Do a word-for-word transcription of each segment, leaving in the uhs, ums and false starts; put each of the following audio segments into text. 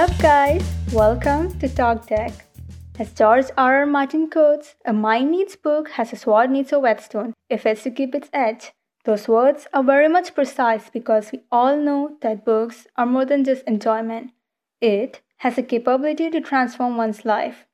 up, guys? Welcome to Talk Tech. As George R R. Martin quotes, a mind needs book as a sword needs a whetstone, if it's to keep its edge. Those words are very much precise because we all know that books are more than just enjoyment. It has a capability to transform one's life.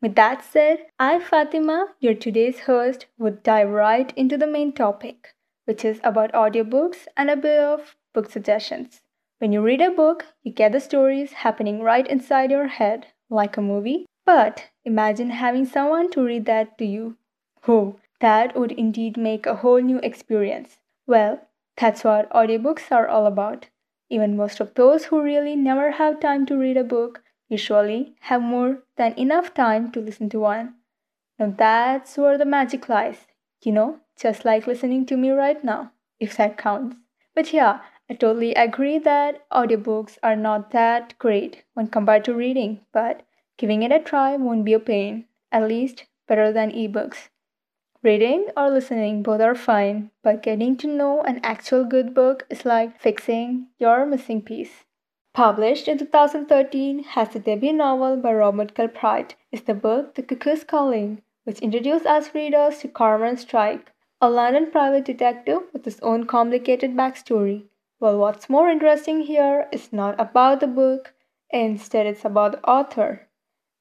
With that said, I, Fatima, your today's host, would dive right into the main topic, which is about audiobooks and a bit of book suggestions. When you read a book, you get the stories happening right inside your head, like a movie. But imagine having someone to read that to you. Oh, that would indeed make a whole new experience. Well, that's what audiobooks are all about. Even most of those who really never have time to read a book usually have more than enough time to listen to one. Now that's where the magic lies, you know, just like listening to me right now, if that counts. But yeah, I totally agree that audiobooks are not that great when compared to reading, but giving it a try won't be a pain, at least better than ebooks. Reading or listening both are fine, but getting to know an actual good book is like fixing your missing piece. Published in two thousand thirteen as the debut novel by Robert Kilpright is the book The Cuckoo's Calling, which introduced us readers to Cormoran Strike, a London private detective with his own complicated backstory. Well, what's more interesting here is not about the book, instead it's about the author.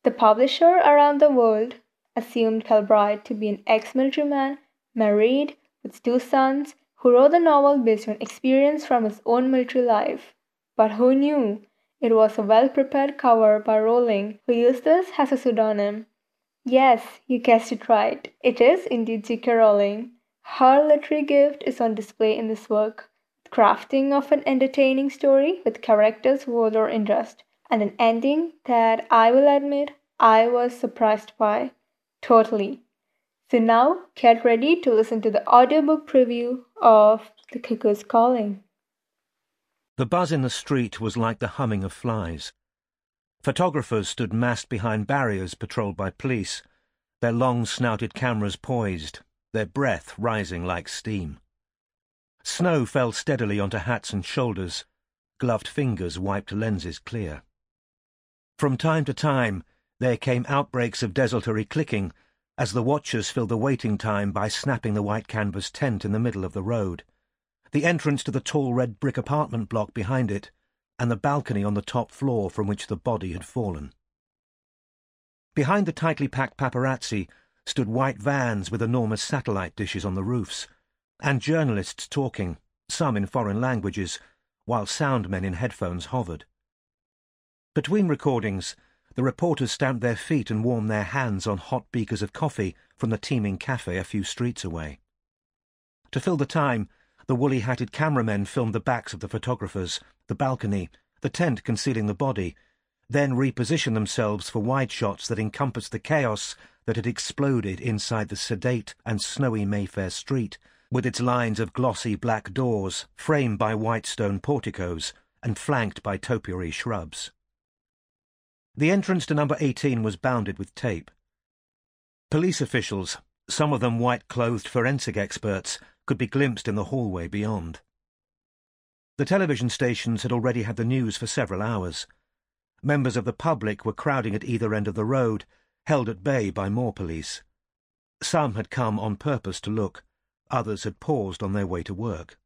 The publisher around the world assumed Kilbright to be an ex-military man, married, with two sons, who wrote the novel based on experience from his own military life. But who knew? It was a well-prepared cover by Rowling, who used this as a pseudonym. Yes, you guessed it right. It is indeed J K. Rowling. Her literary gift is on display in this work. Crafting of an entertaining story with characters worth your interest, and an ending that I will admit I was surprised by. Totally. So now get ready to listen to the audiobook preview of The Cuckoo's Calling. The buzz in the street was like the humming of flies. Photographers stood massed behind barriers patrolled by police, their long-snouted cameras poised, their breath rising like steam. Snow fell steadily onto hats and shoulders. Gloved fingers wiped lenses clear. From time to time, there came outbreaks of desultory clicking as the watchers filled the waiting time by snapping the white canvas tent in the middle of the road, the entrance to the tall red brick apartment block behind it, and the balcony on the top floor from which the body had fallen. Behind the tightly packed paparazzi stood white vans with enormous satellite dishes on the roofs, and journalists talking, some in foreign languages, while sound men in headphones hovered. Between recordings, the reporters stamped their feet and warmed their hands on hot beakers of coffee from the teeming cafe a few streets away. To fill the time, the woolly-hatted cameramen filmed the backs of the photographers, the balcony, the tent concealing the body, then repositioned themselves for wide shots that encompassed the chaos that had exploded inside the sedate and snowy Mayfair street, with its lines of glossy black doors, framed by white stone porticos and flanked by topiary shrubs. The entrance to number eighteen was bounded with tape. Police officials, some of them white-clothed forensic experts, could be glimpsed in the hallway beyond. The television stations had already had the news for several hours. Members of the public were crowding at either end of the road, held at bay by more police. Some had come on purpose to look. Others had paused on their way to work.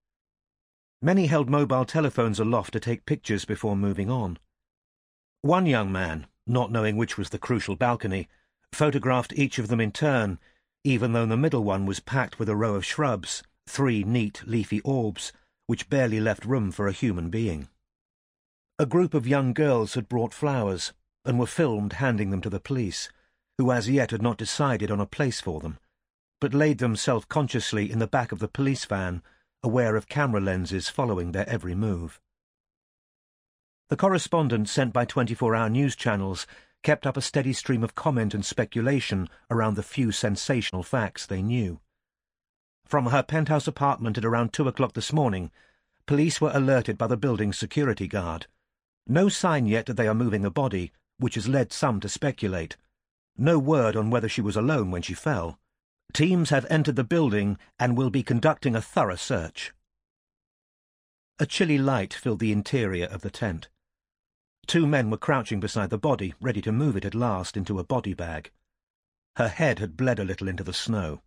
Many held mobile telephones aloft to take pictures before moving on. One young man, not knowing which was the crucial balcony, photographed each of them in turn, even though the middle one was packed with a row of shrubs, three neat, leafy orbs, which barely left room for a human being. A group of young girls had brought flowers, and were filmed handing them to the police, who as yet had not decided on a place for them, but laid them self-consciously in the back of the police van, aware of camera lenses following their every move. The correspondents sent by twenty-four hour news channels kept up a steady stream of comment and speculation around the few sensational facts they knew. From her penthouse apartment at around two o'clock this morning, police were alerted by the building's security guard. No sign yet that they are moving the body, which has led some to speculate. No word on whether she was alone when she fell. Teams have entered the building and will be conducting a thorough search. A chilly light filled the interior of the tent. Two men were crouching beside the body, ready to move it at last into a body bag. Her head had bled a little into the snow.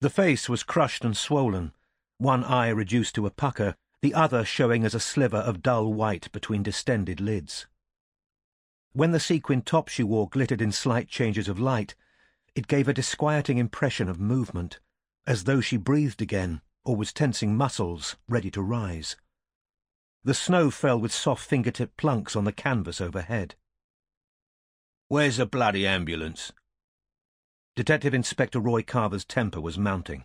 The face was crushed and swollen, one eye reduced to a pucker, the other showing as a sliver of dull white between distended lids. When the sequin top she wore glittered in slight changes of light, it gave a disquieting impression of movement, as though she breathed again or was tensing muscles, ready to rise. The snow fell with soft fingertip plunks on the canvas overhead. "Where's the bloody ambulance?" Detective Inspector Roy Carver's temper was mounting.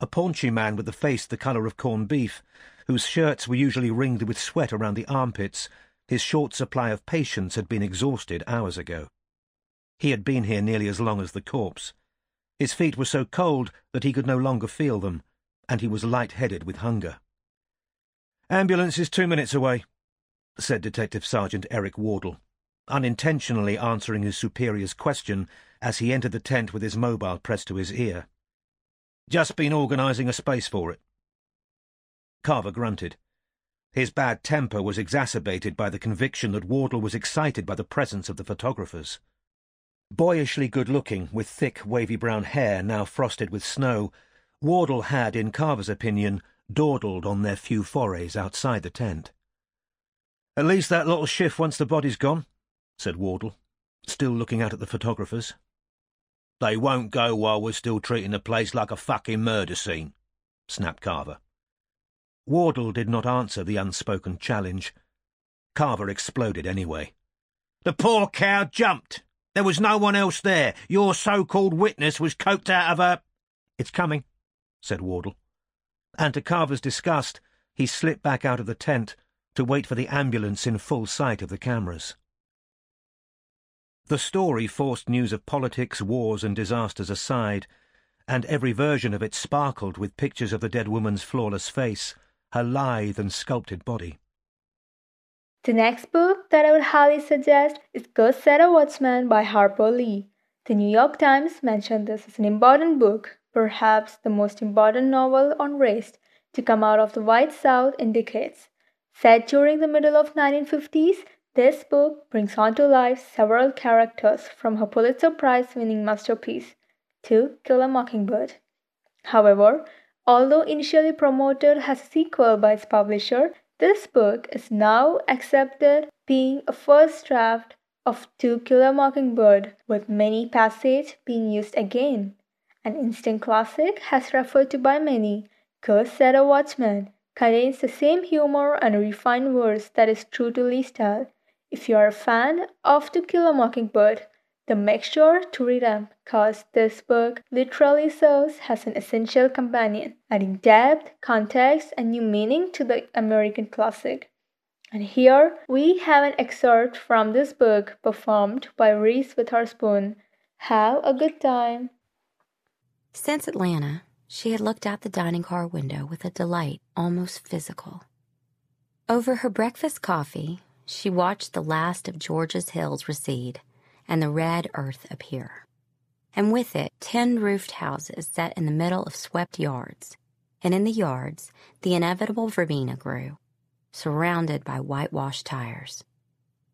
A paunchy man with a face the colour of corned beef, whose shirts were usually ringed with sweat around the armpits, his short supply of patience had been exhausted hours ago. He had been here nearly as long as the corpse. His feet were so cold that he could no longer feel them, and he was light-headed with hunger. "Ambulance is two minutes away," said Detective Sergeant Eric Wardle, unintentionally answering his superior's question as he entered the tent with his mobile pressed to his ear. "Just been organising a space for it." Carver grunted. His bad temper was exacerbated by the conviction that Wardle was excited by the presence of the photographers. Boyishly good-looking, with thick, wavy brown hair now frosted with snow, Wardle had, in Carver's opinion, dawdled on their few forays outside the tent. "At least that lot'll shift once the body's gone," said Wardle, still looking out at the photographers. "They won't go while we're still treating the place like a fucking murder scene," snapped Carver. Wardle did not answer the unspoken challenge. Carver exploded anyway. "The poor cow jumped. There was no one else there. Your so-called witness was coked out of her—" "It's coming," said Wardle. And to Carver's disgust, he slipped back out of the tent to wait for the ambulance in full sight of the cameras. The story forced news of politics, wars and disasters aside, and every version of it sparkled with pictures of the dead woman's flawless face, her lithe and sculpted body. The next book that I would highly suggest is Go Set a Watchman by Harper Lee. The New York Times mentioned this as an important book, perhaps the most important novel on race to come out of the white South in decades. Set during the middle of nineteen fifties, this book brings onto life several characters from her Pulitzer Prize-winning masterpiece, To Kill a Mockingbird. However, although initially promoted as a sequel by its publisher, this book is now accepted being a first draft of To Kill a Mockingbird, with many passages being used again. An instant classic, as referred to by many, Go Set a Watchman contains the same humor and refined verse that is true to Lee's style. If you are a fan of To Kill a Mockingbird, then make sure to read them, cause this book literally serves as an essential companion, adding depth, context, and new meaning to the American classic. And here we have an excerpt from this book performed by Reese Witherspoon. Have a good time. Since Atlanta, she had looked out the dining car window with a delight almost physical. Over her breakfast coffee, she watched the last of Georgia's hills recede and the red earth appear, and with it tin-roofed houses set in the middle of swept yards, and in the yards the inevitable verbena grew, surrounded by whitewashed tires.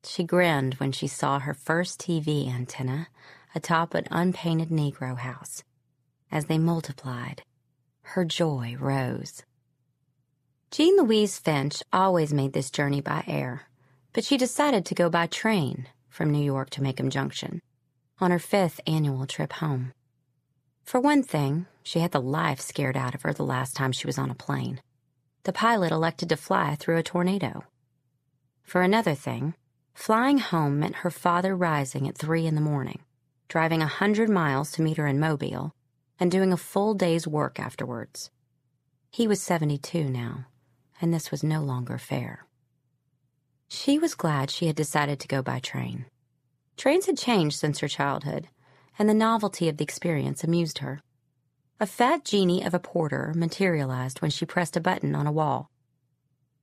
She grinned when she saw her first T V antenna atop an unpainted Negro house. As they multiplied, her joy rose. Jean Louise Finch always made this journey by air, but she decided to go by train from New York to Maycomb Junction on her fifth annual trip home. For one thing, she had the life scared out of her the last time she was on a plane. The pilot elected to fly through a tornado. For another thing, flying home meant her father rising at three in the morning, driving a hundred miles to meet her in Mobile, and doing a full day's work afterwards. He was seventy-two now, and this was no longer fair. She was glad she had decided to go by train. Trains had changed since her childhood, and the novelty of the experience amused her. A fat genie of a porter materialized when she pressed a button on a wall.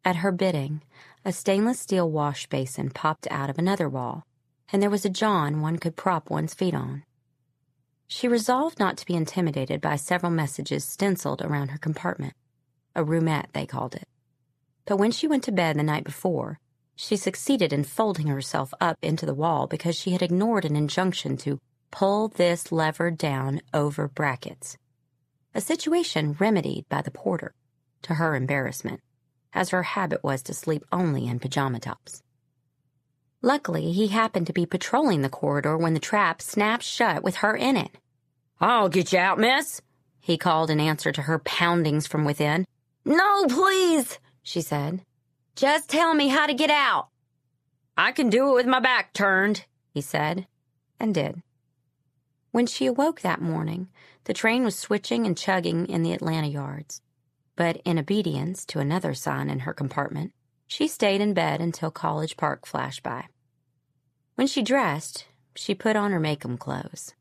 At her bidding, a stainless steel wash basin popped out of another wall, and there was a john one could prop one's feet on. She resolved not to be intimidated by several messages stenciled around her compartment. A roomette, they called it. But when she went to bed the night before, She succeeded in folding herself up into the wall because she had ignored an injunction to pull this lever down over brackets, a situation remedied by the porter, to her embarrassment, as her habit was to sleep only in pajama tops. Luckily, he happened to be patrolling the corridor when the trap snapped shut with her in it. "I'll get you out, miss," he called in answer to her poundings from within. "No, please," she said. "Just tell me how to get out." "I can do it with my back turned," he said, and did. When she awoke that morning, the train was switching and chugging in the Atlanta yards. But in obedience to another sign in her compartment, she stayed in bed until College Park flashed by. When she dressed, she put on her Maycomb clothes: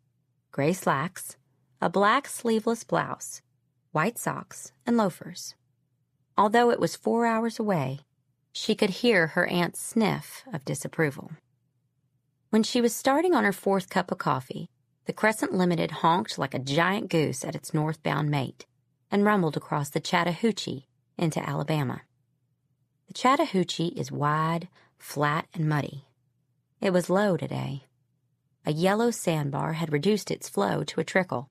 gray slacks, a black sleeveless blouse, white socks, and loafers. Although it was four hours away, she could hear her aunt's sniff of disapproval. When she was starting on her fourth cup of coffee, the Crescent Limited honked like a giant goose at its northbound mate and rumbled across the Chattahoochee into Alabama. The Chattahoochee is wide, flat, and muddy. It was low today. A yellow sandbar had reduced its flow to a trickle.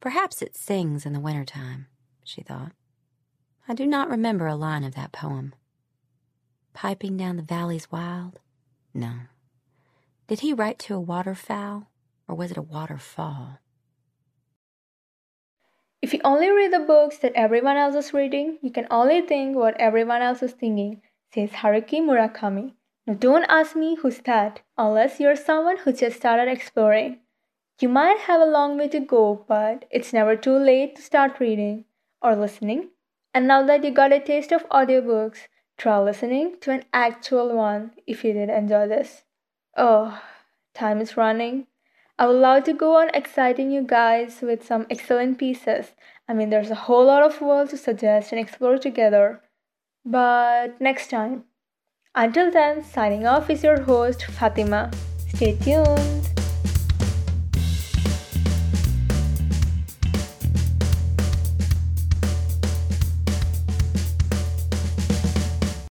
"Perhaps it sings in the wintertime," she thought. I do not remember a line of that poem. "Piping down the valleys wild?" No. Did he write to a waterfowl? Or was it a waterfall? If you only read the books that everyone else is reading, you can only think what everyone else is thinking, says Haruki Murakami. Now don't ask me who's that, unless you're someone who just started exploring. You might have a long way to go, but it's never too late to start reading or listening. And now that you got a taste of audiobooks, try listening to an actual one if you did enjoy this. Oh, time is running. I would love to go on exciting you guys with some excellent pieces. I mean, there's a whole lot of world to suggest and explore together. But next time. Until then, signing off is your host, Fatima. Stay tuned.